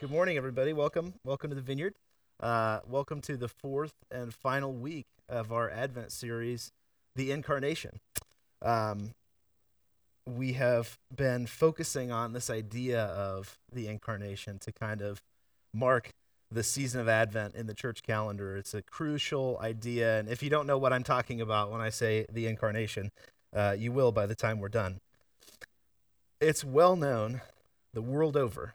Good morning, everybody. Welcome. Welcome to the Vineyard. Welcome to the fourth and final week of our Advent series, The Incarnation. We have been focusing on this idea of the Incarnation to kind of mark the season of Advent in the church calendar. It's a crucial idea, and if you don't know what I'm talking about when I say the Incarnation, you will by the time we're done. It's well known the world over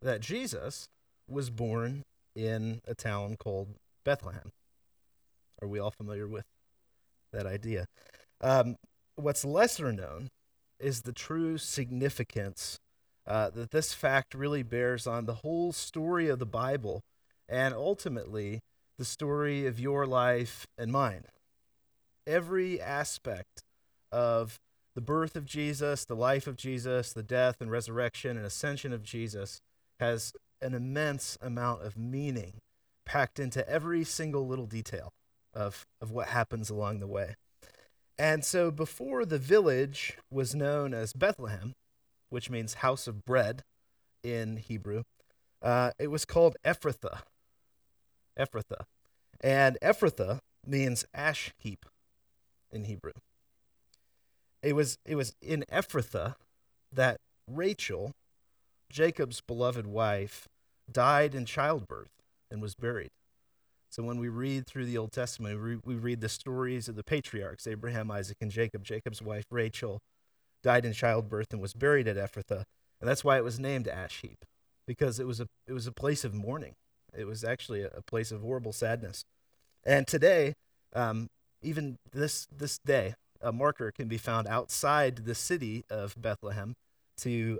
that Jesus was born in a town called Bethlehem. Are we all familiar with that idea? What's lesser known is the true significance that this fact really bears on the whole story of the Bible and ultimately the story of your life and mine. Every aspect of the birth of Jesus, the life of Jesus, the death and resurrection and ascension of Jesus has an immense amount of meaning packed into every single little detail of what happens along the way. And so before the village was known as Bethlehem, which means house of bread in Hebrew, it was called Ephrathah. Ephrathah. And Ephrathah means ash heap in Hebrew. It was in Ephrathah that Rachel, Jacob's beloved wife, died in childbirth and was buried. So when we read through the Old Testament, we read the stories of the patriarchs, Abraham, Isaac, and Jacob. Jacob's wife, Rachel, died in childbirth and was buried at Ephrathah. And that's why it was named Ash Heap, because it was a place of mourning. It was actually a place of horrible sadness. And today, even this day, a marker can be found outside the city of Bethlehem to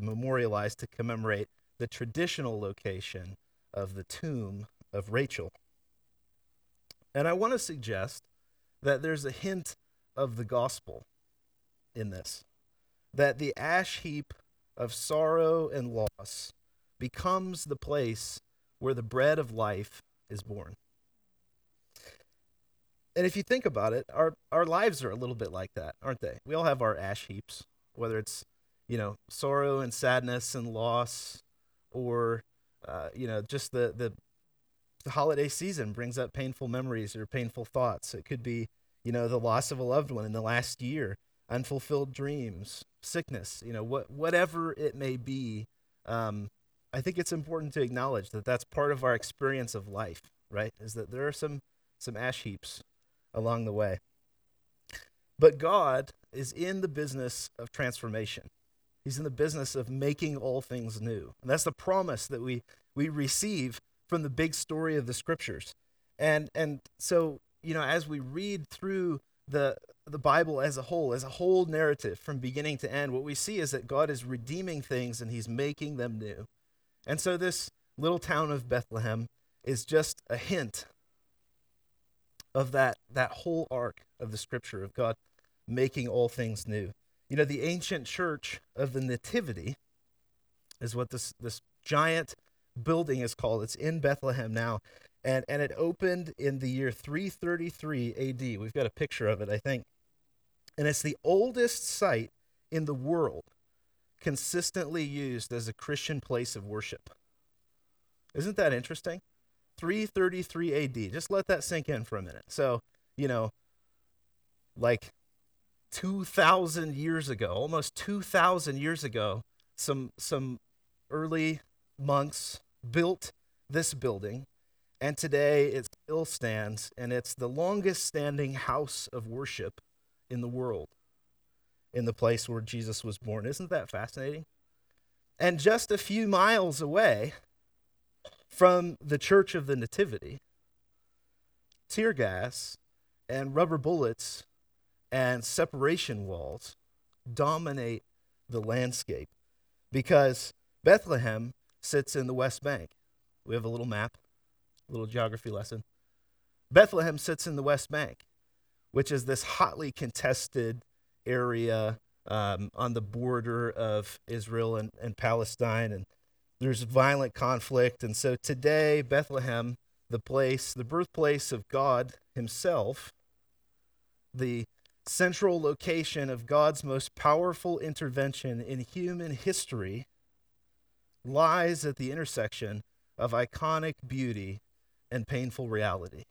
memorialize, to commemorate the traditional location of the tomb of Rachel. And I want to suggest that there's a hint of the gospel in this, that the ash heap of sorrow and loss becomes the place where the bread of life is born. And if you think about it, our lives are a little bit like that, aren't they? We all have our ash heaps, whether it's, sorrow and sadness and loss, or, just the holiday season brings up painful memories or painful thoughts. It could be, the loss of a loved one in the last year, unfulfilled dreams, sickness, whatever it may be. I think it's important to acknowledge that that's part of our experience of life, right? Is that there are some ash heaps along the way. But God is in the business of transformation. He's in the business of making all things new. And that's the promise that we receive from the big story of the scriptures. And so, as we read through the Bible as a whole narrative from beginning to end, what we see is that God is redeeming things and he's making them new. And so this little town of Bethlehem is just a hint of that whole arc of the scripture of God making all things new. The ancient Church of the Nativity is what this giant building is called. It's in Bethlehem now, and it opened in the year 333 AD. We've got a picture of it, I think. And it's the oldest site in the world consistently used as a Christian place of worship. Isn't that interesting? 333 AD. Just let that sink in for a minute. So, 2,000 years ago, almost 2,000 years ago, some early monks built this building, and today it still stands, and it's the longest standing house of worship in the world, in the place where Jesus was born. Isn't that fascinating? And just a few miles away from the Church of the Nativity, tear gas and rubber bullets and separation walls dominate the landscape, because Bethlehem sits in the West Bank. We have a little map, a little geography lesson. Bethlehem sits in the West Bank, which is this hotly contested area on the border of Israel and Palestine, and there's violent conflict. And so today, Bethlehem, the birthplace of God himself, the central location of God's most powerful intervention in human history, lies at the intersection of iconic beauty and painful reality.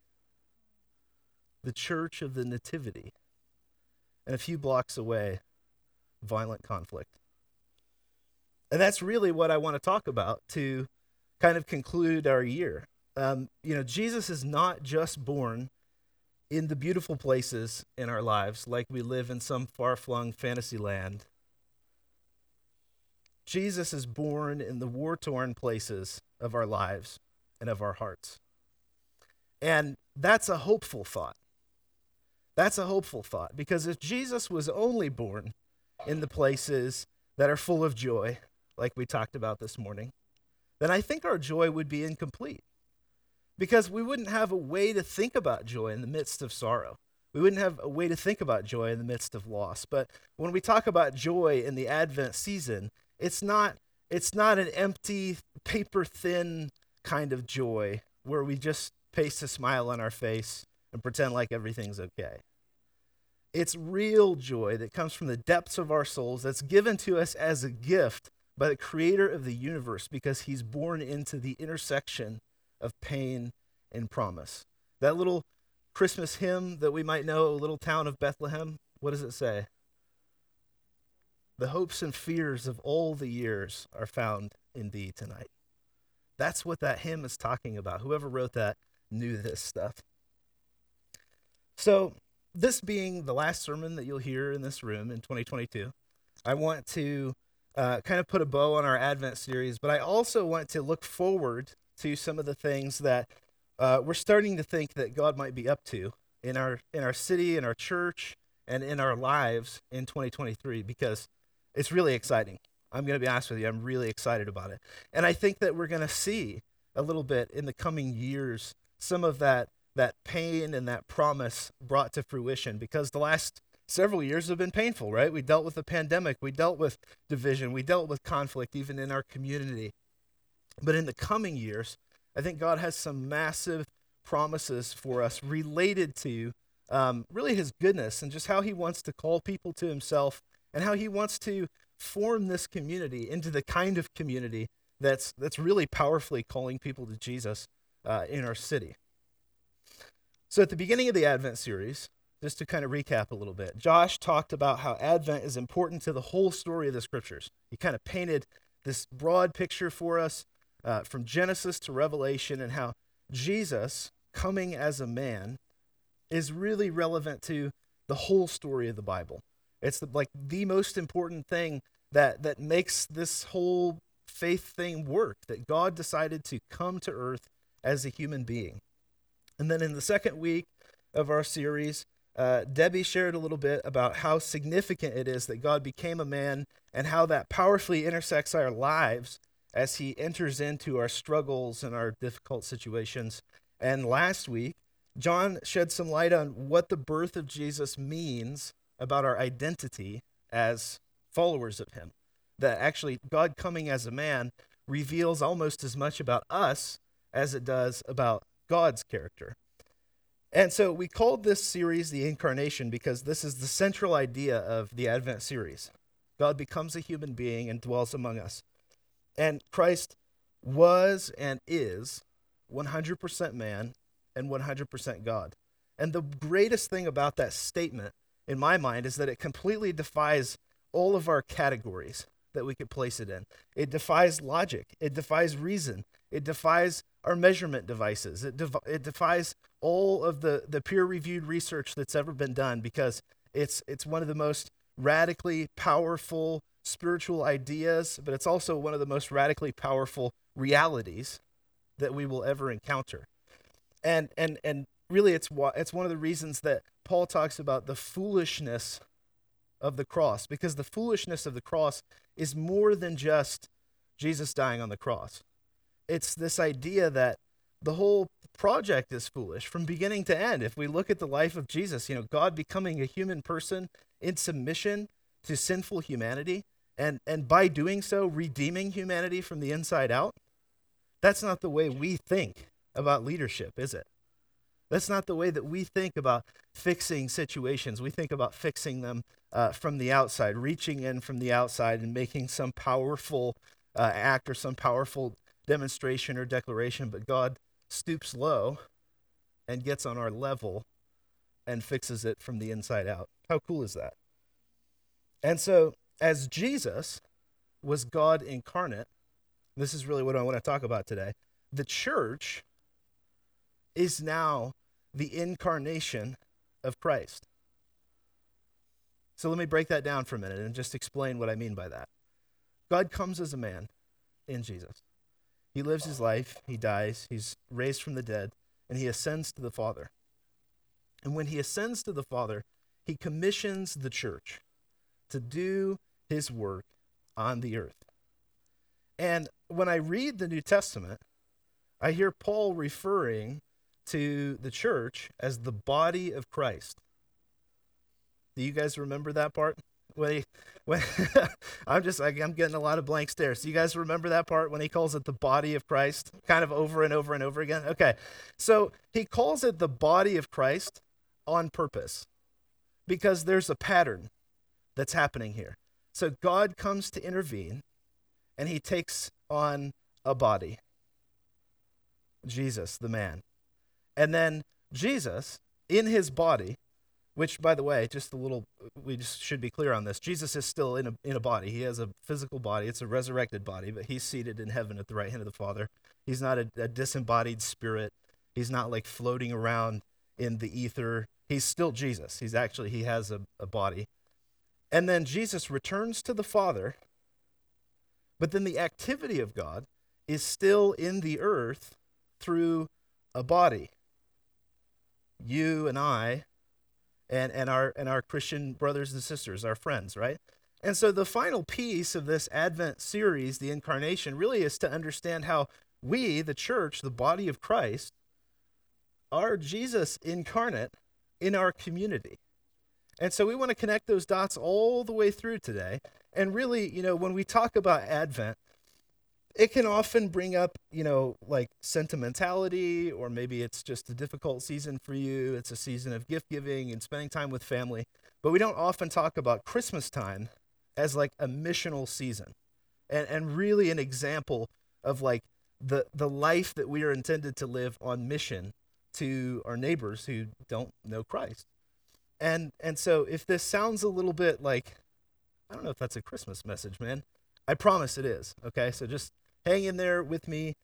The Church of the Nativity. And a few blocks away, violent conflict. And that's really what I want to talk about to kind of conclude our year. Jesus is not just born in the beautiful places in our lives, like we live in some far-flung fantasy land. Jesus is born in the war-torn places of our lives and of our hearts. And that's a hopeful thought. That's a hopeful thought, because if Jesus was only born in the places that are full of joy, like we talked about this morning, then I think our joy would be incomplete, because we wouldn't have a way to think about joy in the midst of sorrow. We wouldn't have a way to think about joy in the midst of loss. But when we talk about joy in the Advent season, it's not an empty, paper-thin kind of joy where we just paste a smile on our face and pretend like everything's okay. It's real joy that comes from the depths of our souls, that's given to us as a gift by the creator of the universe, because he's born into the intersection of pain and promise. That little Christmas hymn that we might know, Little Town of Bethlehem, what does it say? The hopes and fears of all the years are found in thee tonight. That's what that hymn is talking about. Whoever wrote that knew this stuff. So this being the last sermon that you'll hear in this room in 2022, I want to kind of put a bow on our Advent series, but I also want to look forward to some of the things that we're starting to think that God might be up to in our city, in our church, and in our lives in 2023, because it's really exciting. I'm going to be honest with you, I'm really excited about it. And I think that we're going to see a little bit in the coming years some of that pain and that promise brought to fruition, because the last several years have been painful, right? We dealt with the pandemic, we dealt with division, we dealt with conflict even in our community. But in the coming years, I think God has some massive promises for us related to really his goodness and just how he wants to call people to himself and how he wants to form this community into the kind of community that's really powerfully calling people to Jesus in our city. So at the beginning of the Advent series, just to kind of recap a little bit, Josh talked about how Advent is important to the whole story of the scriptures. He kind of painted this broad picture for us from Genesis to Revelation, and how Jesus coming as a man is really relevant to the whole story of the Bible. It's the most important thing that makes this whole faith thing work, that God decided to come to earth as a human being. And then in the second week of our series, Debbie shared a little bit about how significant it is that God became a man and how that powerfully intersects our lives as he enters into our struggles and our difficult situations. And last week, John shed some light on what the birth of Jesus means about our identity as followers of him. That actually God coming as a man reveals almost as much about us as it does about God's character. And so we called this series the Incarnation, because this is the central idea of the Advent series. God becomes a human being and dwells among us. And Christ was and is 100% man and 100% God. And the greatest thing about that statement, in my mind, is that it completely defies all of our categories that we could place it in. It defies logic. It defies reason. It defies our measurement devices. It defies all of the peer-reviewed research that's ever been done, because it's one of the most radically powerful spiritual ideas, but it's also one of the most radically powerful realities that we will ever encounter. And really, it's one of the reasons that Paul talks about the foolishness of the cross, because the foolishness of the cross is more than just Jesus dying on the cross. It's this idea that the whole project is foolish from beginning to end. If we look at the life of Jesus, God becoming a human person in submission to sinful humanity, and by doing so, redeeming humanity from the inside out, that's not the way we think about leadership, is it? That's not the way that we think about fixing situations. We think about fixing them from the outside, reaching in from the outside and making some powerful act or some powerful demonstration or declaration, but God stoops low and gets on our level and fixes it from the inside out. How cool is that? And so, as Jesus was God incarnate, this is really what I want to talk about today. The church is now the incarnation of Christ. So let me break that down for a minute and just explain what I mean by that. God comes as a man in Jesus. He lives his life, he dies, he's raised from the dead, and he ascends to the Father. And when he ascends to the Father, he commissions the church to do his work on the earth. And when I read the New Testament, I hear Paul referring to the church as the body of Christ. Do you guys remember that part? When I'm getting a lot of blank stares. Do you guys remember that part when he calls it the body of Christ, kind of over and over and over again? Okay, so he calls it the body of Christ on purpose because there's a pattern that's happening here. So God comes to intervene, and he takes on a body, Jesus, the man. And then Jesus, in his body, which, by the way, we just should be clear on this. Jesus is still in a body. He has a physical body. It's a resurrected body, but he's seated in heaven at the right hand of the Father. He's not a disembodied spirit. He's not like floating around in the ether. He's still Jesus. He has a body. And then Jesus returns to the Father, but then the activity of God is still in the earth through a body. You and I and our Christian brothers and sisters, our friends, right? And so the final piece of this Advent series, the incarnation, really is to understand how we, the church, the body of Christ, are Jesus incarnate in our community. And so we want to connect those dots all the way through today. And really, when we talk about Advent, it can often bring up, like sentimentality, or maybe it's just a difficult season for you. It's a season of gift giving and spending time with family. But we don't often talk about Christmas time as like a missional season and really an example of like the life that we are intended to live on mission to our neighbors who don't know Christ. And so if this sounds a little bit like, I don't know if that's a Christmas message, man, I promise it is. Okay, so just hang in there with me.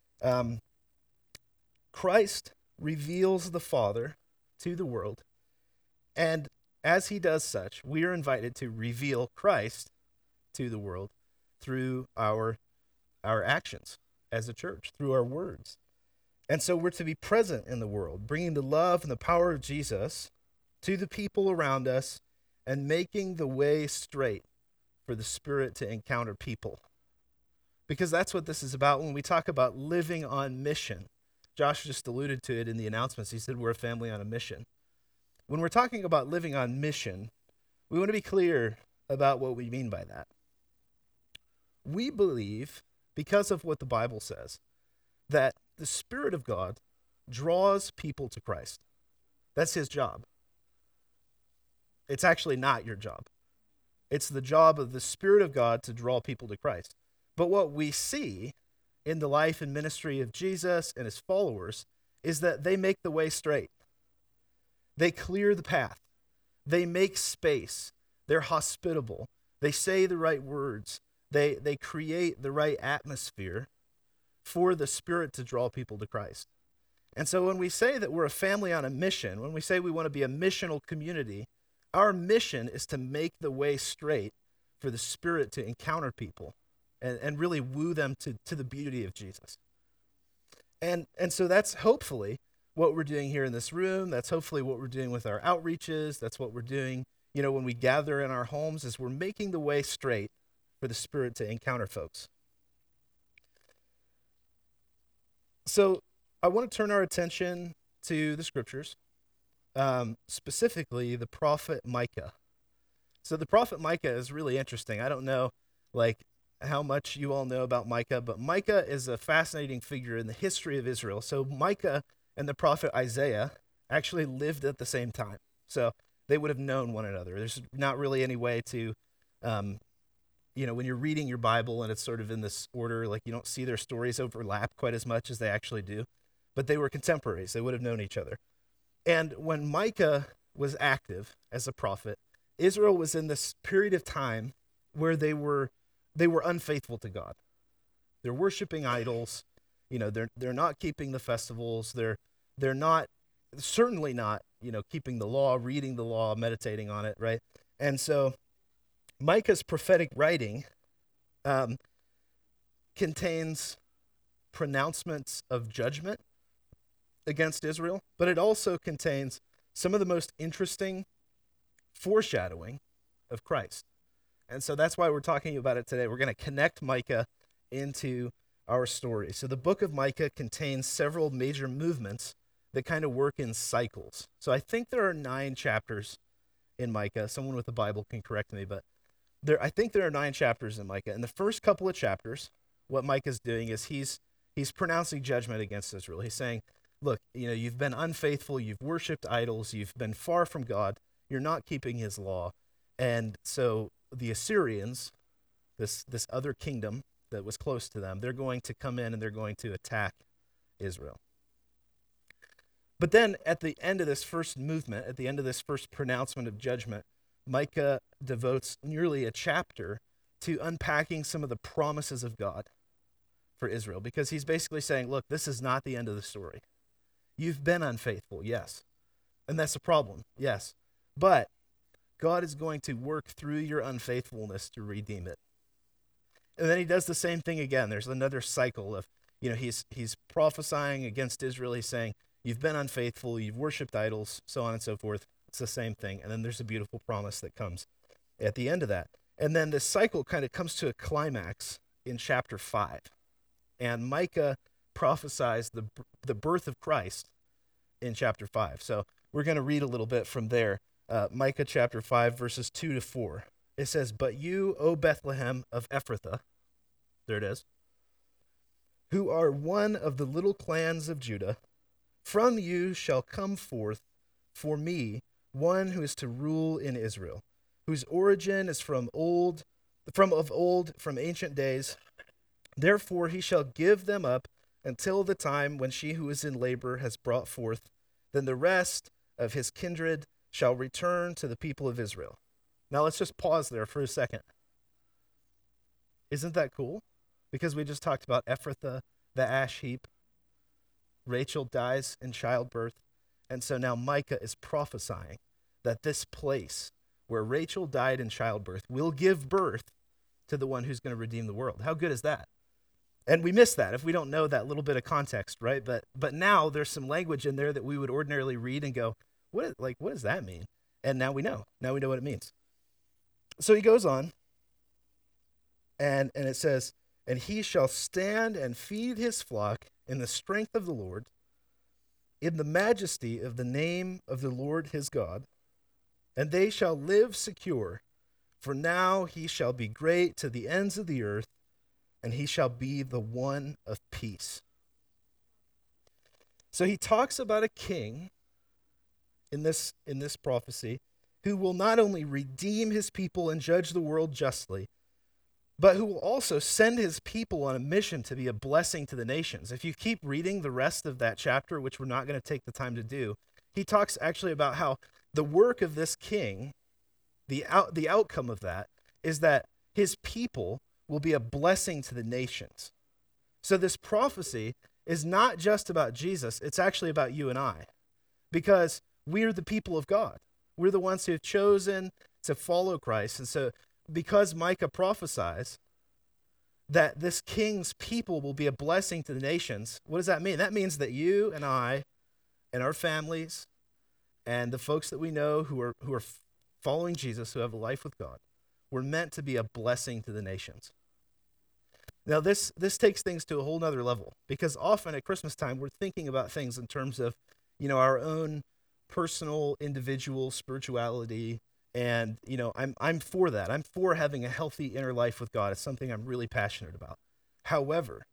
Christ reveals the Father to the world, and as he does such, we are invited to reveal Christ to the world through our actions as a church, through our words. And so we're to be present in the world, bringing the love and the power of Jesus to the people around us and making the way straight for the Spirit to encounter people. Because that's what this is about when we talk about living on mission. Josh just alluded to it in the announcements. He said, we're a family on a mission. When we're talking about living on mission, we want to be clear about what we mean by that. We believe, because of what the Bible says, that the Spirit of God draws people to Christ. That's his job. It's actually not your job. It's the job of the Spirit of God to draw people to Christ. But what we see in the life and ministry of Jesus and his followers is that they make the way straight. They clear the path. They make space. They're hospitable. They say the right words. They create the right atmosphere for the Spirit to draw people to Christ. And so when we say that we're a family on a mission, when we say we want to be a missional community, our mission is to make the way straight for the Spirit to encounter people and really woo them to the beauty of Jesus. And so that's hopefully what we're doing here in this room. That's hopefully what we're doing with our outreaches. That's what we're doing, when we gather in our homes, is we're making the way straight for the Spirit to encounter folks. So I want to turn our attention to the scriptures. Specifically the prophet Micah. So the prophet Micah is really interesting. I don't know how much you all know about Micah, but Micah is a fascinating figure in the history of Israel. So Micah and the prophet Isaiah actually lived at the same time. So they would have known one another. There's not really any way to you know, when you're reading your Bible and it's sort of in this order, like you don't see their stories overlap quite as much as they actually do, but they were contemporaries. They would have known each other. And when Micah was active as a prophet, Israel was in this period of time where they were unfaithful to God. They're worshiping idols. You know, they're not keeping the festivals. They're not, certainly not, you know, keeping the law, reading the law, meditating on it, right? And so Micah's prophetic writing contains pronouncements of judgment against Israel, but it also contains some of the most interesting foreshadowing of Christ. And so that's why we're talking about it today. We're going to connect Micah into our story. So the book of Micah contains several major movements that kind of work in cycles. So I think there are 9 chapters in Micah. Someone with a Bible can correct me, but I think there are 9 chapters in Micah. In the first couple of chapters, what Micah's doing is he's pronouncing judgment against Israel. He's saying, look, you know, you've been unfaithful, you've worshipped idols, you've been far from God, you're not keeping his law. And so the Assyrians, this other kingdom that was close to them, they're going to come in and they're going to attack Israel. But then at the end of this first movement, at the end of this first pronouncement of judgment, Micah devotes nearly a chapter to unpacking some of the promises of God for Israel, because he's basically saying, look, this is not the end of the story. You've been unfaithful, yes, and that's a problem, yes, but God is going to work through your unfaithfulness to redeem it. And then he does the same thing again. There's another cycle of, you know, he's prophesying against Israel. He's saying, you've been unfaithful, you've worshipped idols, so on and so forth. It's the same thing. And then there's a beautiful promise that comes at the end of that. And then this cycle kind of comes to a climax in chapter 5. And Micah prophesies the birth of Christ in chapter 5. So we're going to read a little bit from there. Micah chapter 5, verses 2-4. It says, "But you, O Bethlehem of Ephrathah," there it is, "who are one of the little clans of Judah, from you shall come forth for me one who is to rule in Israel, whose origin is from of old, from ancient days. Therefore he shall give them up until the time when she who is in labor has brought forth. Then the rest of his kindred shall return to the people of Israel." Now let's just pause there for a second. Isn't that cool? Because we just talked about Ephrathah, the ash heap. Rachel dies in childbirth, and so now Micah is prophesying that this place where Rachel died in childbirth will give birth to the one who's going to redeem the world. How good is that? And we miss that if we don't know that little bit of context, right? But now there's some language in there that we would ordinarily read and go, what does that mean? And now we know. Now we know what it means. So he goes on, and it says, "And he shall stand and feed his flock in the strength of the Lord, in the majesty of the name of the Lord his God, and they shall live secure, for now he shall be great to the ends of the earth, and he shall be the one of peace." So he talks about a king in this prophecy who will not only redeem his people and judge the world justly, but who will also send his people on a mission to be a blessing to the nations. If you keep reading the rest of that chapter, which we're not going to take the time to do, he talks actually about how the work of this king, the outcome of that, is that his people will be a blessing to the nations. So this prophecy is not just about Jesus, it's actually about you and I, because we're the people of God. We're the ones who have chosen to follow Christ, and so because Micah prophesies that this king's people will be a blessing to the nations, what does that mean? That means that you and I and our families and the folks that we know who are following Jesus, who have a life with God, we're meant to be a blessing to the nations. Now, this takes things to a whole nother level, because often at Christmas time, we're thinking about things in terms of, you know, our own personal, individual spirituality. And, you know, I'm for that. I'm for having a healthy inner life with God. It's something I'm really passionate about. However,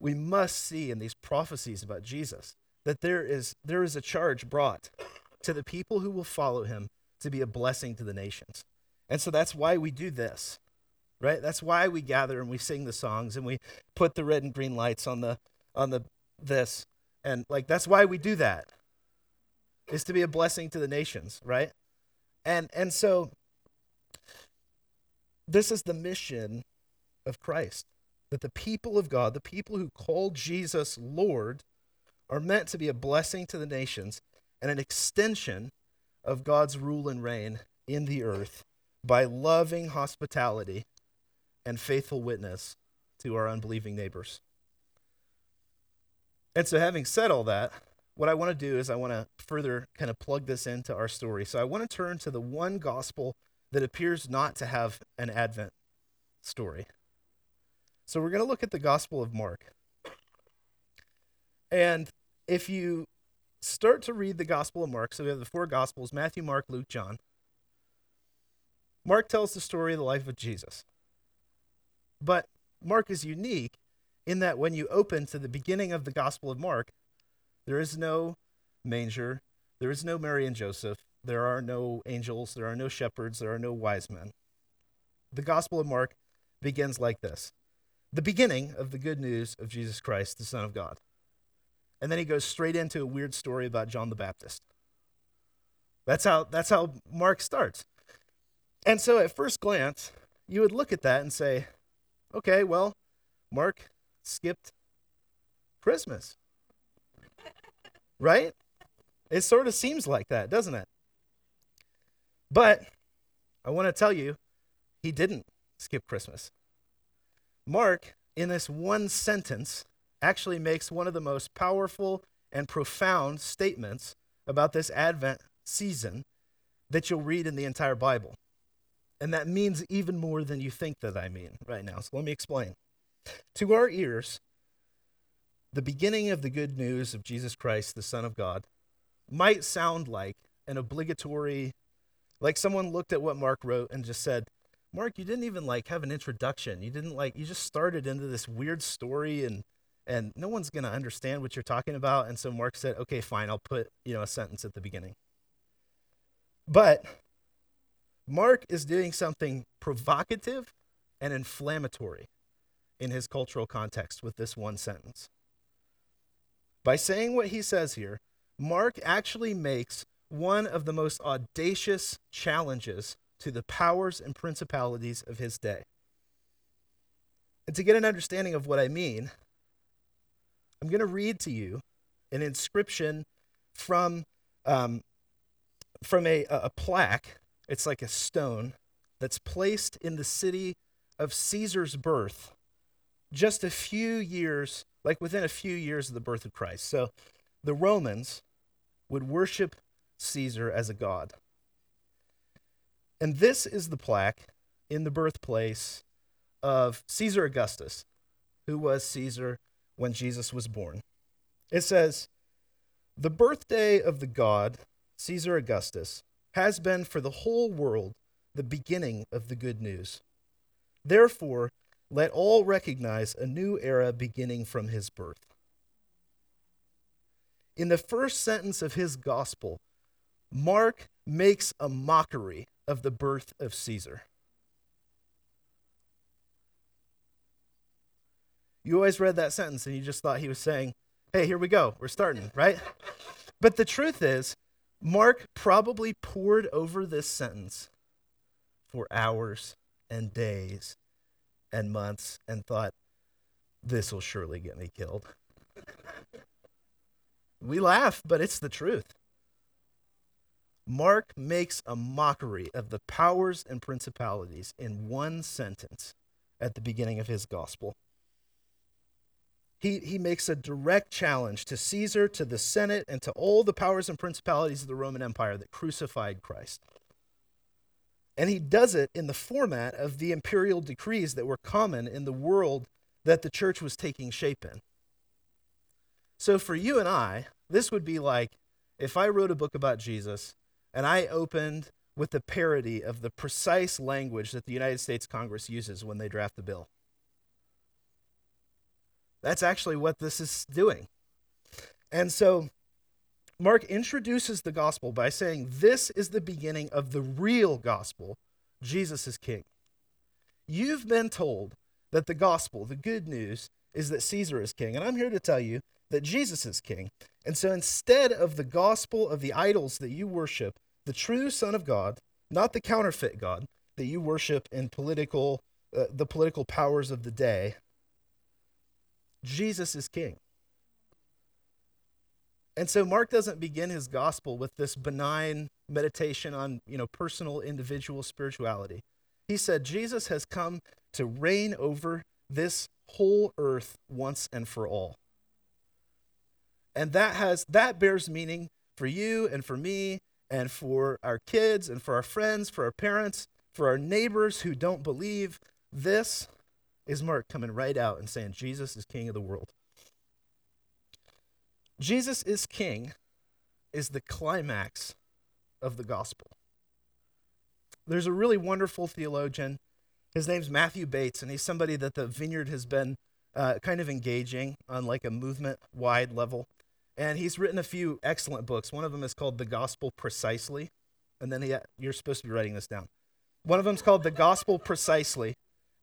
we must see in these prophecies about Jesus that there is a charge brought to the people who will follow him to be a blessing to the nations. And so that's why we do this, right? That's why we gather and we sing the songs and we put the red and green lights on this. And like, that's why we do that, is to be a blessing to the nations, right? And so this is the mission of Christ, that the people of God, the people who call Jesus Lord, are meant to be a blessing to the nations and an extension of God's rule and reign in the earth by loving hospitality and faithful witness to our unbelieving neighbors. And so having said all that, what I want to do is I want to further kind of plug this into our story. So I want to turn to the one gospel that appears not to have an Advent story. So we're going to look at the Gospel of Mark. And if you start to read the Gospel of Mark, so we have the four Gospels, Matthew, Mark, Luke, John. Mark tells the story of the life of Jesus. But Mark is unique in that when you open to the beginning of the Gospel of Mark, there is no manger, there is no Mary and Joseph, there are no angels, there are no shepherds, there are no wise men. The Gospel of Mark begins like this: the beginning of the good news of Jesus Christ, the Son of God. And then he goes straight into a weird story about John the Baptist. That's how Mark starts. And so at first glance, you would look at that and say, okay, well, Mark skipped Christmas, right? It sort of seems like that, doesn't it? But I want to tell you, he didn't skip Christmas. Mark, in this one sentence, actually makes one of the most powerful and profound statements about this Advent season that you'll read in the entire Bible. And that means even more than you think that I mean right now. So let me explain. To our ears, the beginning of the good news of Jesus Christ, the Son of God, might sound like an obligatory, like someone looked at what Mark wrote and just said, Mark, you didn't even like have an introduction. You just started into this weird story and no one's going to understand what you're talking about. And so Mark said, okay, fine, I'll put, a sentence at the beginning. But Mark is doing something provocative and inflammatory in his cultural context with this one sentence. By saying what he says here, Mark actually makes one of the most audacious challenges to the powers and principalities of his day. And to get an understanding of what I mean, I'm going to read to you an inscription from a plaque. It's like a stone that's placed in the city of Caesar's birth, just a few years, like within a few years of the birth of Christ. So the Romans would worship Caesar as a god. And this is the plaque in the birthplace of Caesar Augustus, who was Caesar when Jesus was born. It says, "The birthday of the god, Caesar Augustus, has been for the whole world the beginning of the good news. Therefore, let all recognize a new era beginning from his birth." In the first sentence of his gospel, Mark makes a mockery of the birth of Caesar. You always read that sentence and you just thought he was saying, hey, here we go, we're starting, right? But the truth is, Mark probably pored over this sentence for hours and days and months and thought, this will surely get me killed. We laugh, but it's the truth. Mark makes a mockery of the powers and principalities in one sentence at the beginning of his gospel. He makes a direct challenge to Caesar, to the Senate, and to all the powers and principalities of the Roman Empire that crucified Christ. And he does it in the format of the imperial decrees that were common in the world that the church was taking shape in. So for you and I, this would be like if I wrote a book about Jesus and I opened with a parody of the precise language that the United States Congress uses when they draft a bill. That's actually what this is doing. And so Mark introduces the gospel by saying this is the beginning of the real gospel. Jesus is king. You've been told that the gospel, the good news, is that Caesar is king. And I'm here to tell you that Jesus is king. And so instead of the gospel of the idols that you worship, the true Son of God, not the counterfeit God that you worship in political, the political powers of the day, Jesus is king. And so Mark doesn't begin his gospel with this benign meditation on, personal, individual spirituality. He said, Jesus has come to reign over this whole earth once and for all. And that bears meaning for you and for me and for our kids and for our friends, for our parents, for our neighbors who don't believe. This is Mark coming right out and saying, Jesus is king of the world. Jesus is king is the climax of the gospel. There's a really wonderful theologian. His name's Matthew Bates, and he's somebody that the Vineyard has been kind of engaging on like a movement-wide level. And he's written a few excellent books. One of them is called The Gospel Precisely. And then you're supposed to be writing this down. One of them is called The Gospel Precisely.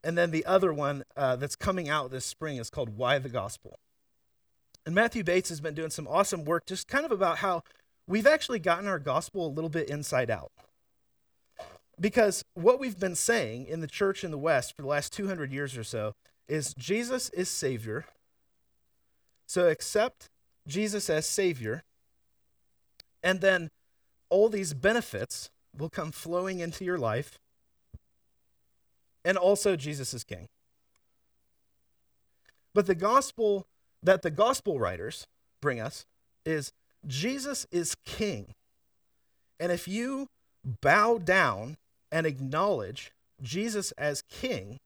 And then the other one that's coming out this spring is called Why the Gospel. And Matthew Bates has been doing some awesome work just kind of about how we've actually gotten our gospel a little bit inside out. Because what we've been saying in the church in the West for the last 200 years or so is Jesus is Savior. So accept Jesus as Savior, and then all these benefits will come flowing into your life, and also Jesus is King. But the gospel that the gospel writers bring us is Jesus is King. And if you bow down and acknowledge Jesus as King,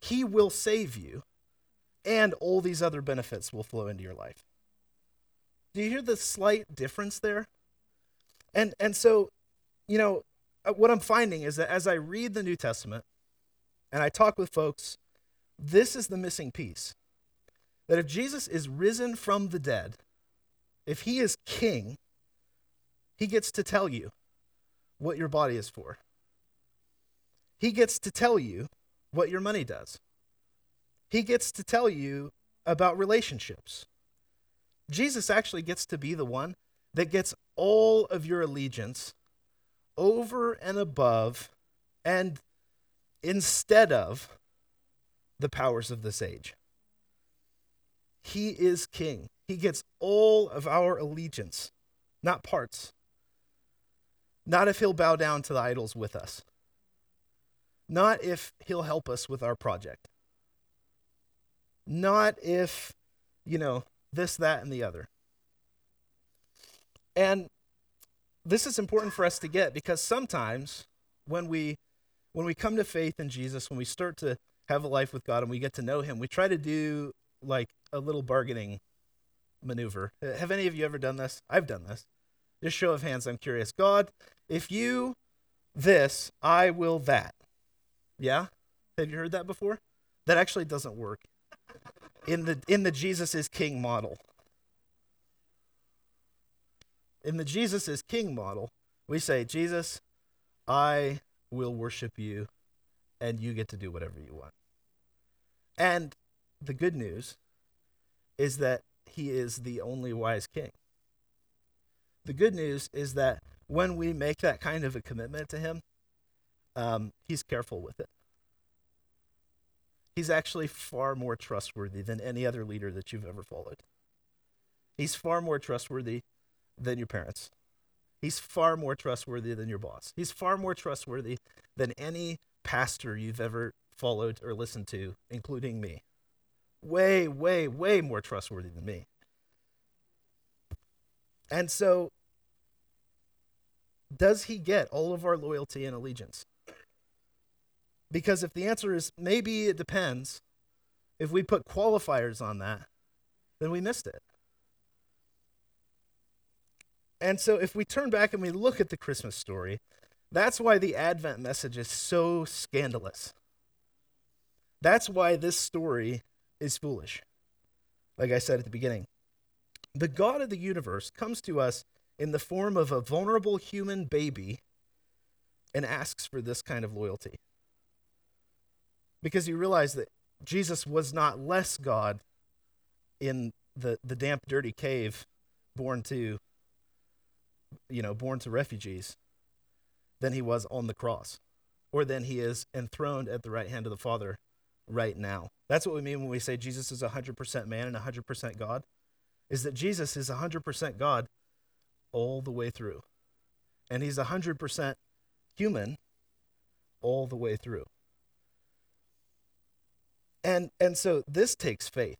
he will save you, and all these other benefits will flow into your life. Do you hear the slight difference there? And so, what I'm finding is that as I read the New Testament and I talk with folks, this is the missing piece. That if Jesus is risen from the dead, if he is king, he gets to tell you what your body is for. He gets to tell you what your money does. He gets to tell you about relationships. Jesus actually gets to be the one that gets all of your allegiance over and above and instead of the powers of this age. He is king. He gets all of our allegiance, not parts. Not if he'll bow down to the idols with us. Not if he'll help us with our project. Not if, this, that, and the other. And this is important for us to get because sometimes when we come to faith in Jesus, when we start to have a life with God and we get to know him, we try to do like a little bargaining maneuver. Have any of you ever done this? I've done this. Just show of hands, I'm curious. God, if you this, I will that. Yeah? Have you heard that before? That actually doesn't work in the Jesus is King model. In the Jesus is King model, we say, Jesus, I will worship you, and you get to do whatever you want. And the good news is that he is the only wise king. The good news is that when we make that kind of a commitment to him, he's careful with it. He's actually far more trustworthy than any other leader that you've ever followed. He's far more trustworthy than your parents. He's far more trustworthy than your boss. He's far more trustworthy than any pastor you've ever followed or listened to, including me. Way, way, way more trustworthy than me. And so, does he get all of our loyalty and allegiance? Because if the answer is, maybe it depends, if we put qualifiers on that, then we missed it. And so if we turn back and we look at the Christmas story, that's why the Advent message is so scandalous. That's why this story is foolish. Like I said at the beginning, the God of the universe comes to us in the form of a vulnerable human baby and asks for this kind of loyalty. because you realize that Jesus was not less God in the damp, dirty cave born to refugees than he was on the cross, or than he is enthroned at the right hand of the Father right now. That's what we mean when we say Jesus is 100% man and 100% God, is that Jesus is 100% God all the way through. And he's 100% human all the way through. And so this takes faith.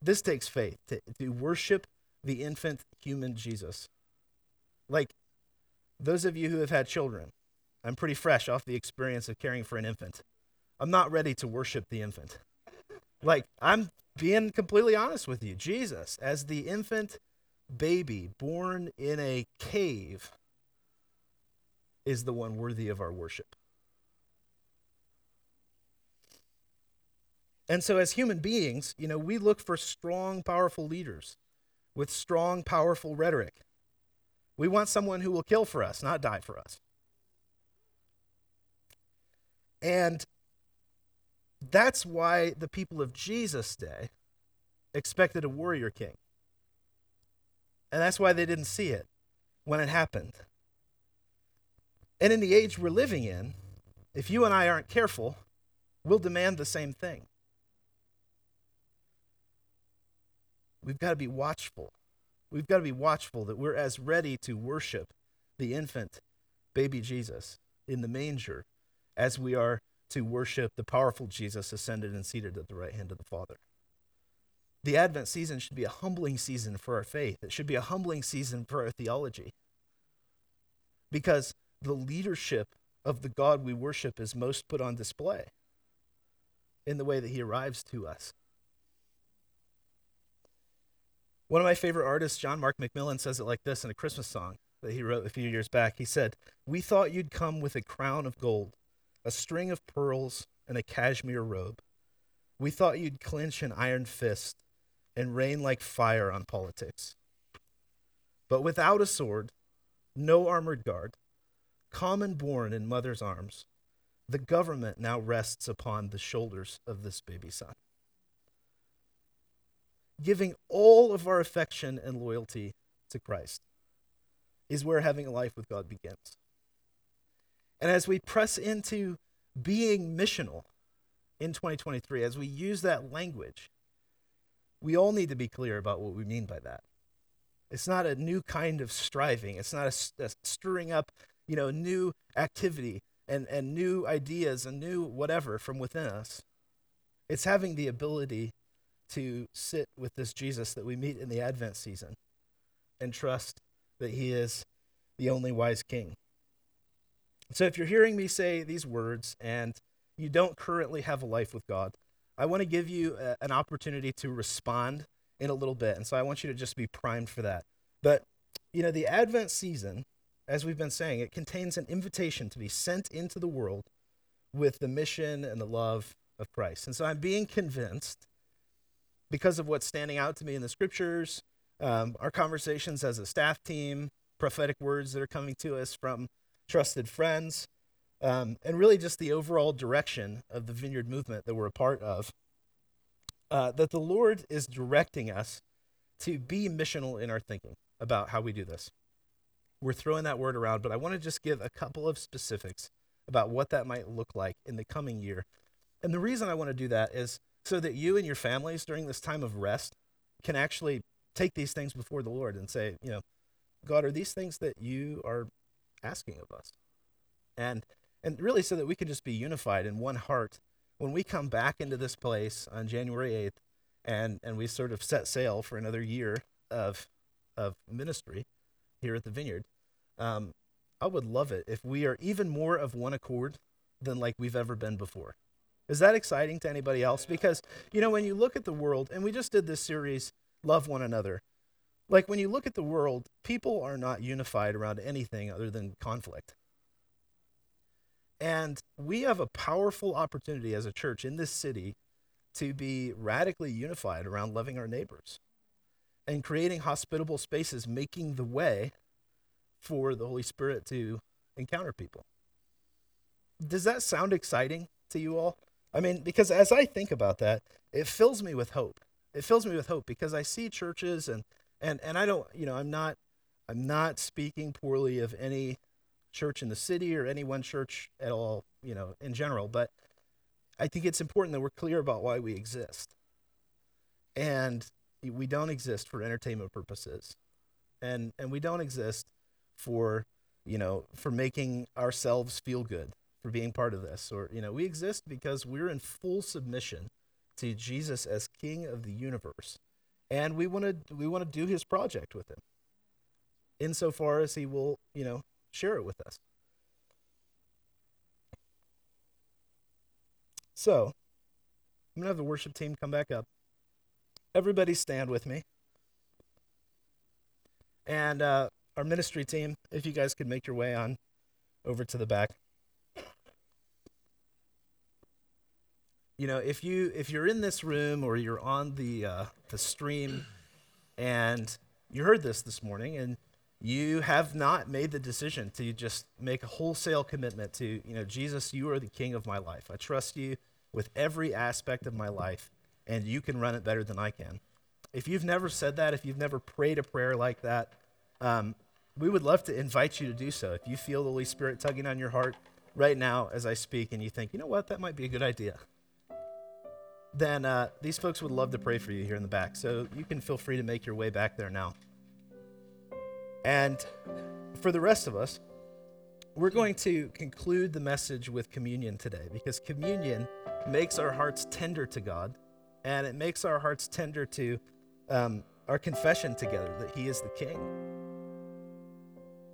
This takes faith to worship the infant human Jesus. Like, those of you who have had children, I'm pretty fresh off the experience of caring for an infant. I'm not ready to worship the infant. Like, I'm being completely honest with you. Jesus, as the infant baby born in a cave, is the one worthy of our worship. And so as human beings, we look for strong, powerful leaders with strong, powerful rhetoric. We want someone who will kill for us, not die for us. And that's why the people of Jesus' day expected a warrior king. And that's why they didn't see it when it happened. And in the age we're living in, if you and I aren't careful, we'll demand the same thing. We've got to be watchful. We've got to be watchful that we're as ready to worship the infant baby Jesus in the manger as we are to worship the powerful Jesus ascended and seated at the right hand of the Father. The Advent season should be a humbling season for our faith. It should be a humbling season for our theology, because the leadership of the God we worship is most put on display in the way that he arrives to us. One of my favorite artists, John Mark McMillan, says it like this in a Christmas song that he wrote a few years back. He said, "We thought you'd come with a crown of gold, a string of pearls, and a cashmere robe. We thought you'd clench an iron fist and rain like fire on politics. But without a sword, no armored guard, common born in mother's arms, the government now rests upon the shoulders of this baby son." Giving all of our affection and loyalty to Christ is where having a life with God begins. And as we press into being missional in 2023, as we use that language, we all need to be clear about what we mean by that. It's not a new kind of striving. It's not a stirring up, new activity and new ideas and new whatever from within us. It's having the ability to sit with this Jesus that we meet in the Advent season and trust that he is the only wise king. So if you're hearing me say these words and you don't currently have a life with God, I want to give you an opportunity to respond in a little bit. And so I want you to just be primed for that. But, the Advent season, as we've been saying, it contains an invitation to be sent into the world with the mission and the love of Christ. And so I'm being convinced, because of what's standing out to me in the scriptures, our conversations as a staff team, prophetic words that are coming to us from trusted friends, and really just the overall direction of the Vineyard movement that we're a part of, that the Lord is directing us to be missional in our thinking about how we do this. We're throwing that word around, but I want to just give a couple of specifics about what that might look like in the coming year. And the reason I want to do that is so that you and your families during this time of rest can actually take these things before the Lord and say, God, are these things that you are asking of us? And really so that we can just be unified in one heart when we come back into this place on January 8th and we sort of set sail for another year of ministry here at the Vineyard. I would love it if we are even more of one accord than like we've ever been before. Is that exciting to anybody else? Because, when you look at the world, and we just did this series, Love One Another. Like, when you look at the world, people are not unified around anything other than conflict. And we have a powerful opportunity as a church in this city to be radically unified around loving our neighbors and creating hospitable spaces, making the way for the Holy Spirit to encounter people. Does that sound exciting to you all? I mean, because as I think about that, it fills me with hope. It fills me with hope because I see churches and I don't, you know, I'm not speaking poorly of any church in the city or any one church at all, you know, in general, but I think it's important that we're clear about why we exist. And we don't exist for entertainment purposes. And we don't exist for, you know, for making ourselves feel good, for being part of this. Or, you know, we exist because we're in full submission to Jesus as King of the universe. And we want to do his project with him, insofar as he will, you know, share it with us. So, I'm going to have the worship team come back up. Everybody stand with me. And our ministry team, if you guys could make your way on over to the back. You know, if you're in this room or you're on the stream and you heard this morning and you have not made the decision to just make a wholesale commitment to, you know, Jesus, you are the King of my life. I trust you with every aspect of my life, and you can run it better than I can. If you've never said that, if you've never prayed a prayer like that, we would love to invite you to do so. If you feel the Holy Spirit tugging on your heart right now as I speak and you think, you know what, that might be a good idea, then these folks would love to pray for you here in the back. So you can feel free to make your way back there now. And for the rest of us, we're going to conclude the message with communion today, because communion makes our hearts tender to God, and it makes our hearts tender to our confession together that he is the King.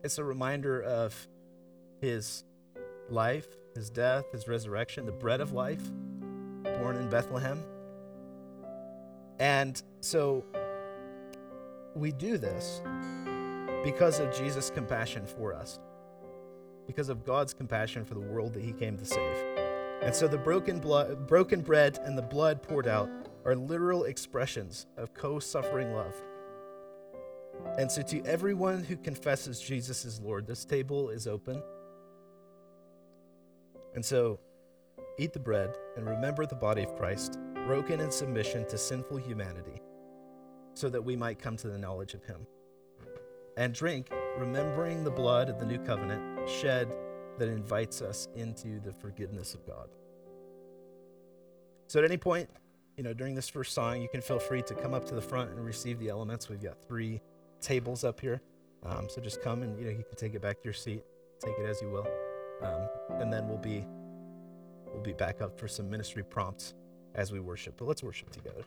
It's a reminder of his life, his death, his resurrection, the bread of life, born in Bethlehem. And so we do this because of Jesus' compassion for us, because of God's compassion for the world that he came to save. And so the broken bread and the blood poured out are literal expressions of co-suffering love. And so to everyone who confesses Jesus is Lord, this table is open. And so eat the bread and remember the body of Christ, broken in submission to sinful humanity, so that we might come to the knowledge of him. And drink, remembering the blood of the new covenant shed that invites us into the forgiveness of God. So at any point, you know, during this first song, you can feel free to come up to the front and receive the elements. We've got 3 tables up here. So just come and, you know, you can take it back to your seat, take it as you will. And then we'll be back up for some ministry prompts as we worship. But let's worship together.